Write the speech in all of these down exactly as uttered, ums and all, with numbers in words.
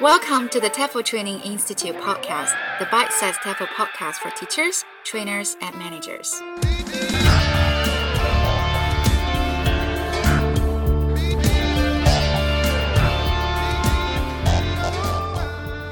Welcome to the T E F L Training Institute podcast, the bite-sized T E F L podcast for teachers, trainers, and managers.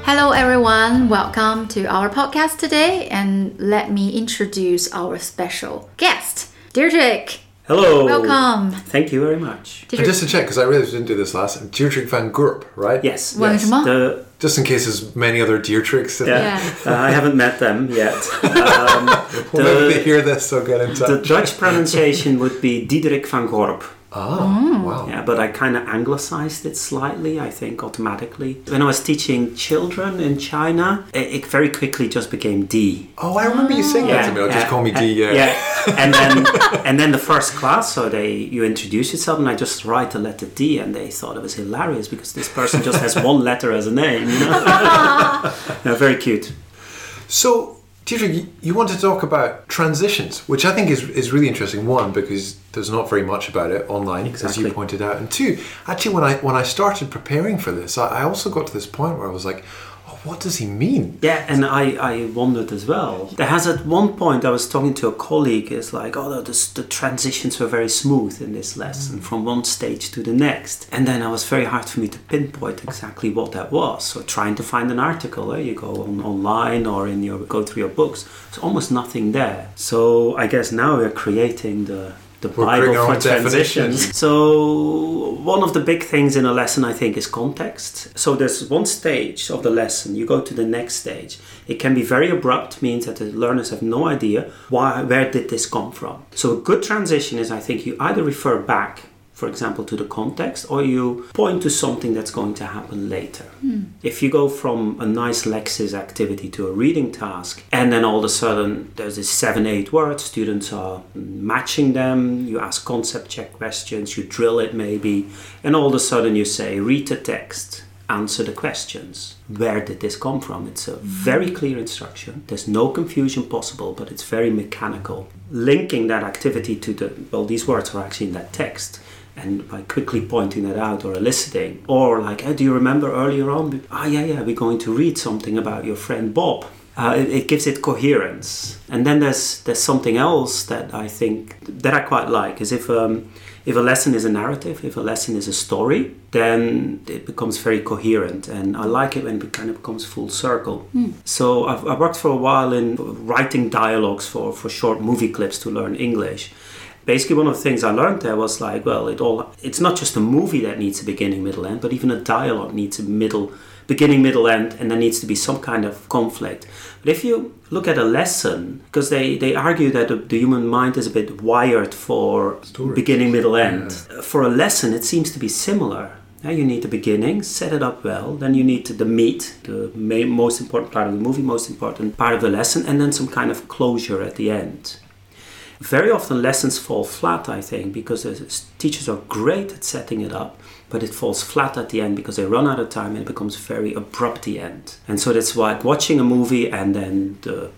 Hello everyone, welcome to our podcast today, and let me introduce our special guest, Diederik. Hello. Welcome. Thank you very much. Diederik. Just to check, because I really didn't do this last time, Diederik van Gorp, right? Yes. yes. The, just in case there's many other Diederiks. Yeah. yeah. uh, I haven't met them yet. Um, when the, they hear this, they'll get in touch. The Dutch pronunciation would be Diederik van Gorp. Oh, oh, wow. Yeah, but I kind of anglicized it slightly, I think, automatically. When I was teaching children in China, it very quickly just became D. Oh, I remember oh. you saying yeah, that to me. Oh, uh, just call me uh, D, yeah. yeah. And then and then the first class, so they you introduce yourself, and I just write the letter D, and they thought it was hilarious because this person just has one letter as a name. You know? No, very cute. So, Diederik, you want to talk about transitions, which I think is is really interesting. One, because there's not very much about it online, exactly. As you pointed out. And two, actually, when I when I started preparing for this, I, I also got to this point where I was like, oh, what does he mean? Yeah, and I, I wondered as well. There has at one point, I was talking to a colleague, it's like, oh, no, the, the transitions were very smooth in this lesson, mm. from one stage to the next. And then it was very hard for me to pinpoint exactly what that was. So trying to find an article, eh? You go on, online or in your go through your books, there's almost nothing there. So I guess now we're creating the... The Bible for transitions. So one of the big things in a lesson, I think, is context. So there's one stage of the lesson. You go to the next stage. It can be very abrupt, means that the learners have no idea why, where did this come from. So a good transition is, I think, you either refer back, for example, to the context, or you point to something that's going to happen later. Mm. If you go from a nice Lexis activity to a reading task, and then all of a sudden there's this seven, eight words, students are matching them, you ask concept check questions, you drill it maybe, and all of a sudden you say, read the text, answer the questions. Where did this come from? It's a very clear instruction. There's no confusion possible, but it's very mechanical. Linking that activity to the, well, these words are actually in that text. And by quickly pointing that out or eliciting, or like, hey, do you remember earlier on? Ah, yeah, yeah, we're going to read something about your friend Bob. Uh, it, it gives it coherence. And then there's there's something else that I think that I quite like is if um, if a lesson is a narrative, if a lesson is a story, then it becomes very coherent. And I like it when it kind of becomes full circle. Mm. So I've, I worked for a while in writing dialogues for, for short movie clips to learn English. Basically, one of the things I learned there was like, well, it all—it's not just a movie that needs a beginning, middle, end, but even a dialogue needs a middle, beginning, middle, end, and there needs to be some kind of conflict. But if you look at a lesson, because they, they argue that the, the human mind is a bit wired for Stories. Beginning, middle, end. Yeah. For a lesson, it seems to be similar. Now you need the beginning, set it up well, then you need the meat, the main, most important part of the movie, most important part of the lesson, and then some kind of closure at the end. Very often lessons fall flat, I think, because teachers are great at setting it up, but it falls flat at the end because they run out of time and it becomes very abrupt the end. And so that's like watching a movie and then the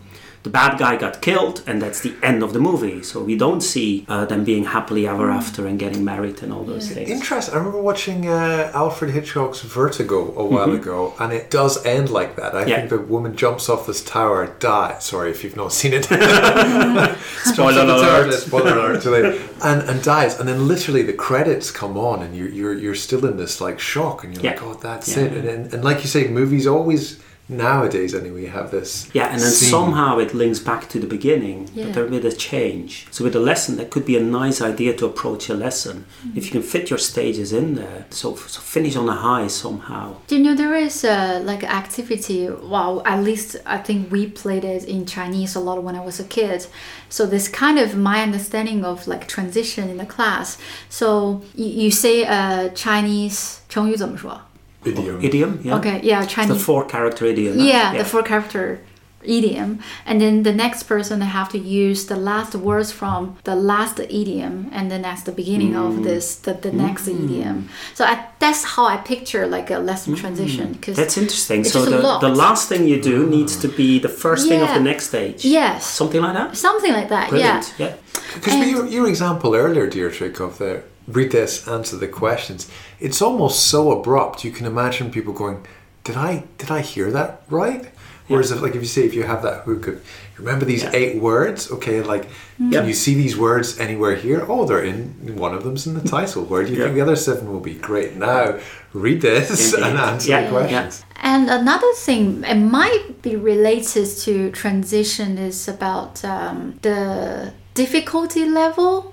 the bad guy got killed and that's the end of the movie. So we don't see uh, them being happily ever after and getting married and all those things. Interesting. I remember watching uh, Alfred Hitchcock's Vertigo a while mm-hmm. ago, and it does end like that. I yeah. think the woman jumps off this tower, dies. Sorry if you've not seen it. Spoiler alert. Spoiler alert. And, and dies. And then literally the credits come on and you're, you're, you're still in this like shock and you're yeah. like, oh, that's yeah. it. And, and, and like you say, movies always... Nowadays, anyway, you have this. Yeah, and then scene. Somehow it links back to the beginning, yeah. but there's a bit of change. So with a lesson, that could be a nice idea to approach a lesson mm-hmm. if you can fit your stages in there. So, so finish on a high somehow. Do you know there is a like activity? Well, at least I think we played it in Chinese a lot when I was a kid. So this kind of my understanding of like transition in the class. So you, you say a uh, Chinese 成语 怎么说? Idiom. Idiom, yeah. Okay, yeah, Chinese. The four-character idiom. Yeah, yeah, the four-character idiom. And then the next person, they have to use the last words from the last idiom, and then that's the beginning mm. of this, the, the mm. next idiom. So I, that's how I picture like a lesson mm. transition. 'Cause that's interesting. So the, the last thing you do needs to be the first yeah. thing of the next stage. Yes. Something like that? Something like that, Brilliant. Yeah. Because yeah. your, your example earlier, Diederik, of the... read this, answer the questions. It's almost so abrupt. You can imagine people going, did I did I hear that right? Whereas yeah. if, like if you say if you have that hook of remember these yeah. eight words, okay, like mm. can you see these words anywhere here? Oh, they're in one of them's in the title. Where do you yeah. think the other seven will be? Great. Now read this Indeed. and answer yeah. the questions. Yeah. And another thing, it might be related to transition, is about um, the difficulty level.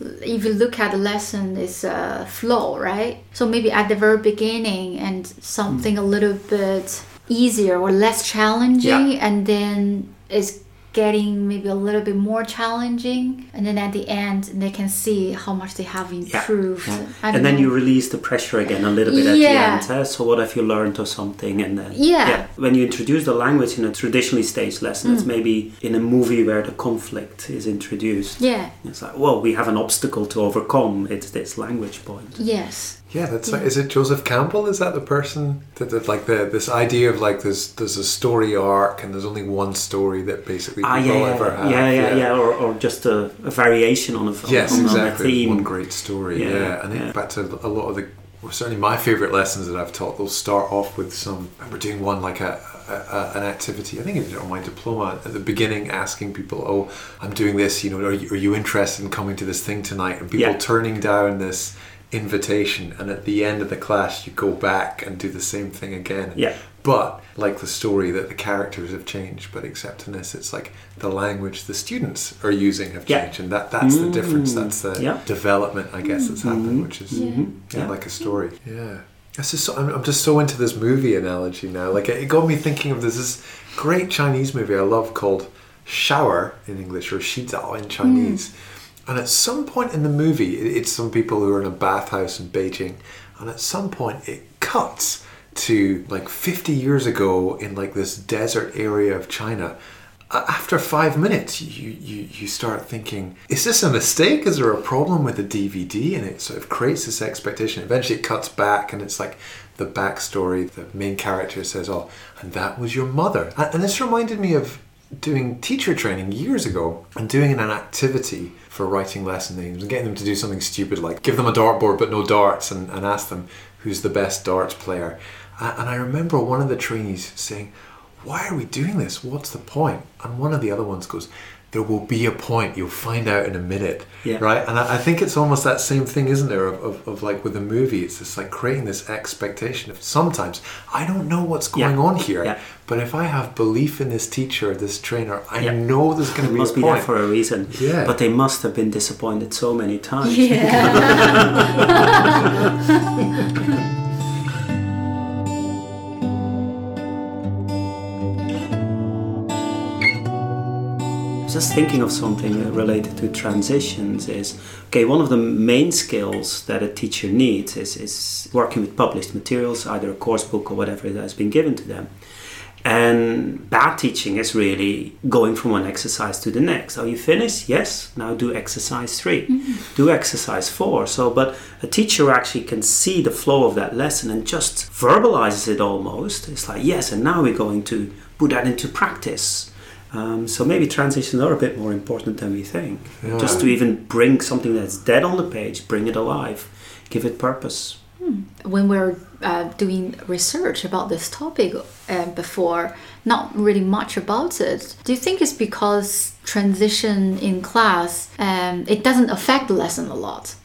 If you look at the lesson, it's a uh, flow, right? So maybe at the very beginning and something mm. a little bit easier or less challenging, yeah. and then it's getting maybe a little bit more challenging, and then at the end they can see how much they have improved. Yeah. Yeah. And then know. you release the pressure again a little bit at yeah. the end. So what have you learned or something? And then yeah. yeah, when you introduce the language in a traditionally staged lesson, mm. it's maybe in a movie where the conflict is introduced. Yeah, it's like, well, we have an obstacle to overcome. It's this language point. Yes. Yeah, that's yeah. like, is it Joseph Campbell? Is that the person that, that like the this idea of like there's there's a story arc and there's only one story that basically people ah, yeah, yeah, ever yeah, have. Yeah, yeah, yeah, yeah, or or just a, a variation on a yes, on, exactly. on a theme. One great story. Yeah, yeah. and then yeah. back to a lot of the well, certainly my favorite lessons that I've taught. They'll start off with some. I remember doing one like a. Uh, an activity, I think I did it on my diploma at the beginning, asking people, oh, I'm doing this, you know, are you, are you interested in coming to this thing tonight? And people yeah. turning down this invitation, and at the end of the class you go back and do the same thing again. Yeah. But like the story that the characters have changed, but except in this it's like the language the students are using have yeah. changed, and that, that's mm-hmm. the difference, that's the yeah. development, I guess, that's happened, mm-hmm. which is yeah. Yeah, like a story. Yeah. It's just so, I'm just so into this movie analogy now. Like it got me thinking of this, this great Chinese movie I love called Shower in English, or Shizao in Chinese. Mm. And at some point in the movie, it's some people who are in a bathhouse in Beijing. And at some point it cuts to like fifty years ago in like this desert area of China. After five minutes, you, you, you start thinking, is this a mistake? Is there a problem with the D V D? And it sort of creates this expectation. Eventually it cuts back and it's like the backstory. The main character says, oh, and that was your mother. And this reminded me of doing teacher training years ago and doing an activity for writing lesson names and getting them to do something stupid like give them a dartboard but no darts and, and ask them who's the best darts player. And I remember one of the trainees saying, why are we doing this? What's the point? And one of the other ones goes, there will be a point. You'll find out in a minute. Yeah. Right? And I, I think it's almost that same thing, isn't there? Of, of, of like with a movie, it's just like creating this expectation of sometimes I don't know what's going yeah. on here. Yeah. But if I have belief in this teacher, this trainer, I yep. know there's going to be must a be point. There for a reason. Yeah. But they must have been disappointed so many times. Yeah. Just thinking of something related to transitions is, okay, one of the main skills that a teacher needs is, is working with published materials, either a course book or whatever that has been given to them. And bad teaching is really going from one exercise to the next. Are you finished? Yes. Now do exercise three. Mm-hmm. Do exercise four. So, but a teacher actually can see the flow of that lesson and just verbalizes it almost. It's like, yes, and now we're going to put that into practice. Um, so maybe transitions are a bit more important than we think. Yeah. Just to even bring something that's dead on the page, bring it alive, give it purpose. Hmm. When we're uh, doing research about this topic uh, before, not really much about it. Do you think it's because transition in class, um, it doesn't affect the lesson a lot?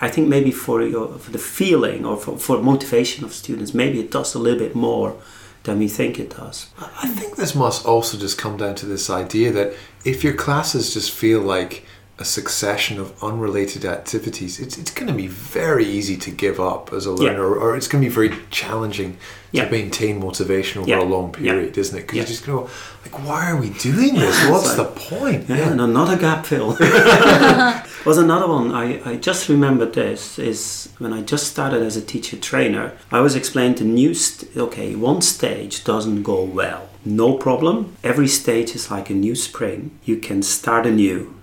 I think maybe for, your, for the feeling or for, for motivation of students, maybe it does a little bit more than we think it does. I think this must also just come down to this idea that if your classes just feel like a succession of unrelated activities, it's it's going to be very easy to give up as a learner, yeah. or, or it's going to be very challenging yeah. to maintain motivation over yeah. a long period, yeah. isn't it? Because yeah. you're just going to go, like, why are we doing this? What's like, the point? Yeah, yeah. And another gap fill. Was another one, I, I just remembered this, is when I just started as a teacher trainer, I was explained the new, st- okay, one stage doesn't go well. No problem. Every stage is like a new spring. You can start anew.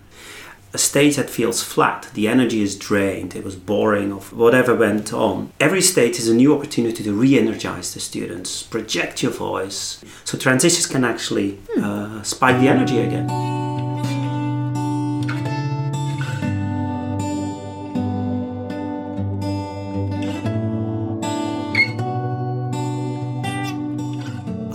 A stage that feels flat, the energy is drained, it was boring, or whatever went on. Every stage is a new opportunity to re-energize the students, project your voice. So transitions can actually uh, spike the energy again.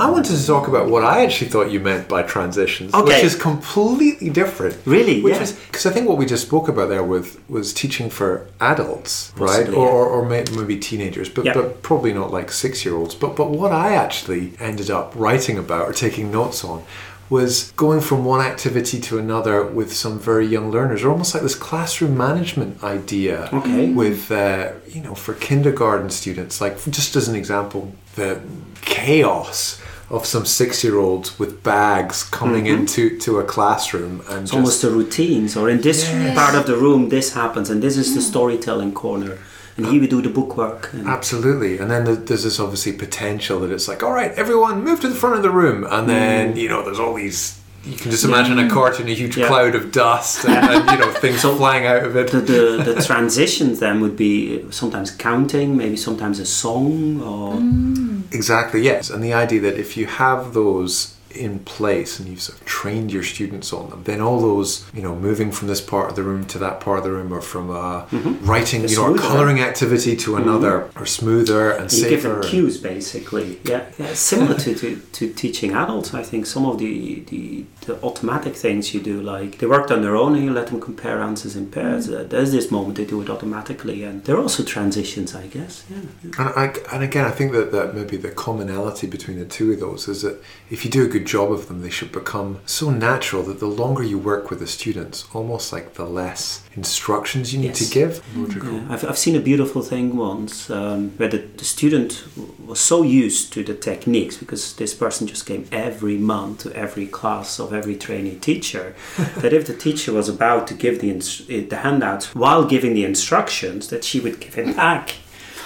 I wanted to talk about what I actually thought you meant by transitions, okay. which is completely different. Really, which yeah. is, because I think what we just spoke about there with was teaching for adults, possibly, right? Yeah. Or, or maybe teenagers, but, yep. but probably not like six-year-olds. But, but what I actually ended up writing about or taking notes on was going from one activity to another with some very young learners, or almost like this classroom management idea okay. with, uh, you know, for kindergarten students, like just as an example, the chaos of some six-year-olds with bags coming mm-hmm. into to a classroom. And it's just, almost a routine. So in this yes. part of the room, this happens, and this is the storytelling corner. And here we do the book work. And absolutely. And then there's this obviously potential that it's like, all right, everyone move to the front of the room. And then, mm. you know, there's all these, you can just imagine yeah. a cart in a huge yeah. cloud of dust and, and you know, things so flying out of it. The, the, the transitions then would be sometimes counting, maybe sometimes a song or... Mm. Exactly, yes. And the idea that if you have those in place and you've sort of trained your students on them, then all those, you know, moving from this part of the room to that part of the room, or from uh, mm-hmm. writing, it's you know, a colouring activity to another mm-hmm. are smoother and safer. You give them cues, basically. Yeah, yeah. Similar to, to, to teaching adults, I think some of the, the, the automatic things you do, like they worked on their own and you let them compare answers in pairs. Mm-hmm. Uh, there's this moment they do it automatically, and there are also transitions, I guess. Yeah. And, I, and again, I think that, that maybe the commonality between the two of those is that if you do a good job of them, they should become so natural that the longer you work with the students, almost like the less instructions you need yes. to give. Yeah. I've, I've seen a beautiful thing once um, where the, the student was so used to the techniques, because this person just came every month to every class of every trainee teacher, that if the teacher was about to give the, instru- the handouts while giving the instructions, that she would give it back.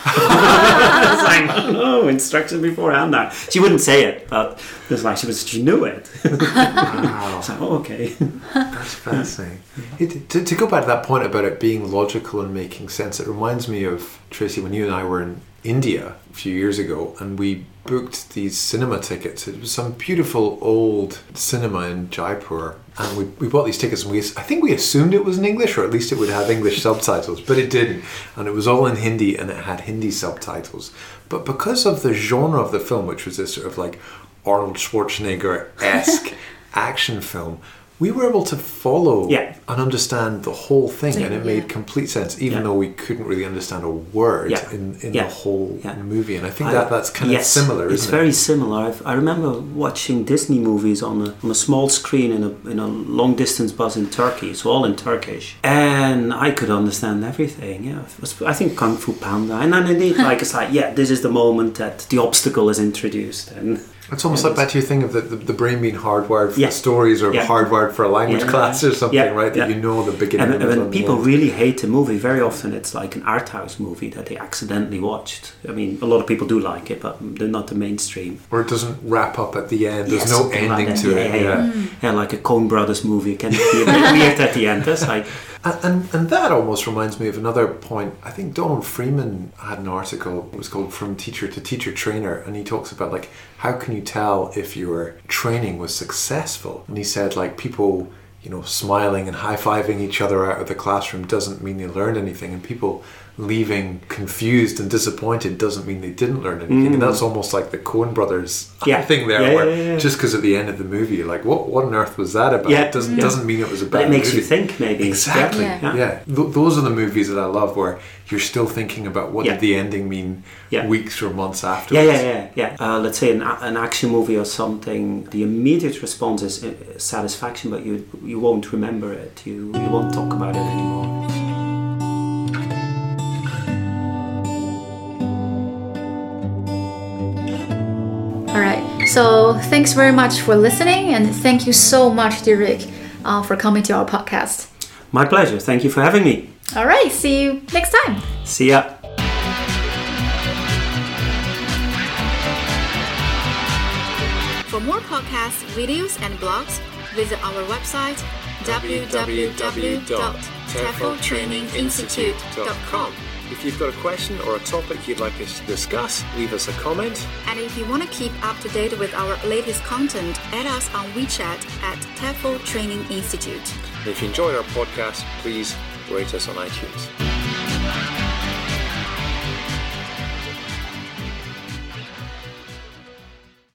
It's like, no, instructions beforehand. Now she wouldn't say it, but it was like she was she knew it. Wow. It's like, oh, okay. That's fascinating. It, to, to go back to that point about it being logical and making sense, it reminds me of Tracy when you and I were in India a few years ago, and we booked these cinema tickets. It was some beautiful old cinema in Jaipur, and we, we bought these tickets, and we I think we assumed it was in English, or at least it would have English subtitles, but it didn't, and it was all in Hindi, and it had Hindi subtitles. But because of the genre of the film, which was this sort of like Arnold Schwarzenegger-esque action film, we were able to follow yeah. and understand the whole thing, and it made complete sense, even yeah. though we couldn't really understand a word yeah. in, in yeah. the whole yeah. movie. And I think I, that, that's kind yes, of similar, isn't it? It's very similar. I've, I remember watching Disney movies on a, on a small screen in a, in a long-distance bus in Turkey. It's all in Turkish. And I could understand everything. Yeah, was, I think Kung Fu Panda. And then indeed, like, it's like, yeah, this is the moment that the obstacle is introduced. And... It's almost like that your thing of the, the, the brain being hardwired for yeah. stories, or yeah. hardwired for a language yeah. class or something, yeah. right? That yeah. you know the beginning. And, and when people really hate a movie, very often it's like an art house movie that they accidentally watched. I mean, a lot of people do like it, but they're not the mainstream. Or it doesn't wrap up at the end. There's yes, no ending like to yeah, it. Yeah. Yeah. Mm. yeah, like a Coen Brothers movie. It can be a bit weird at the end. That's like... And, and and that almost reminds me of another point. I think Donald Freeman had an article, it was called From Teacher to Teacher Trainer, and he talks about, like, how can you tell if your training was successful? And he said, like, people, you know, smiling and high-fiving each other out of the classroom doesn't mean they learned anything, and people leaving confused and disappointed doesn't mean they didn't learn anything. Mm. And that's almost like the Coen Brothers yeah. thing there, yeah, where yeah, yeah, yeah. just because at the end of the movie you're like, what what on earth was that about? Yeah. It doesn't yeah. doesn't mean it was a bad movie. But it makes movie. you think, maybe. Exactly, yeah. yeah. yeah. Th- those are the movies that I love, where you're still thinking about what yeah. did the ending mean yeah. weeks or months afterwards. Yeah, yeah, yeah. yeah. Uh, let's say an, an action movie or something, the immediate response is satisfaction, but you you won't remember it. You, you won't talk about it anymore. So thanks very much for listening, and thank you so much, Diederik, uh, for coming to our podcast. My pleasure. Thank you for having me. All right. See you next time. See ya. For more podcasts, videos, and blogs, visit our website w w w dot t e f l training institute dot com. If you've got a question or a topic you'd like us to discuss, leave us a comment. And if you want to keep up to date with our latest content, add us on WeChat at T E F L Training Institute. If you enjoyed our podcast, please rate us on iTunes.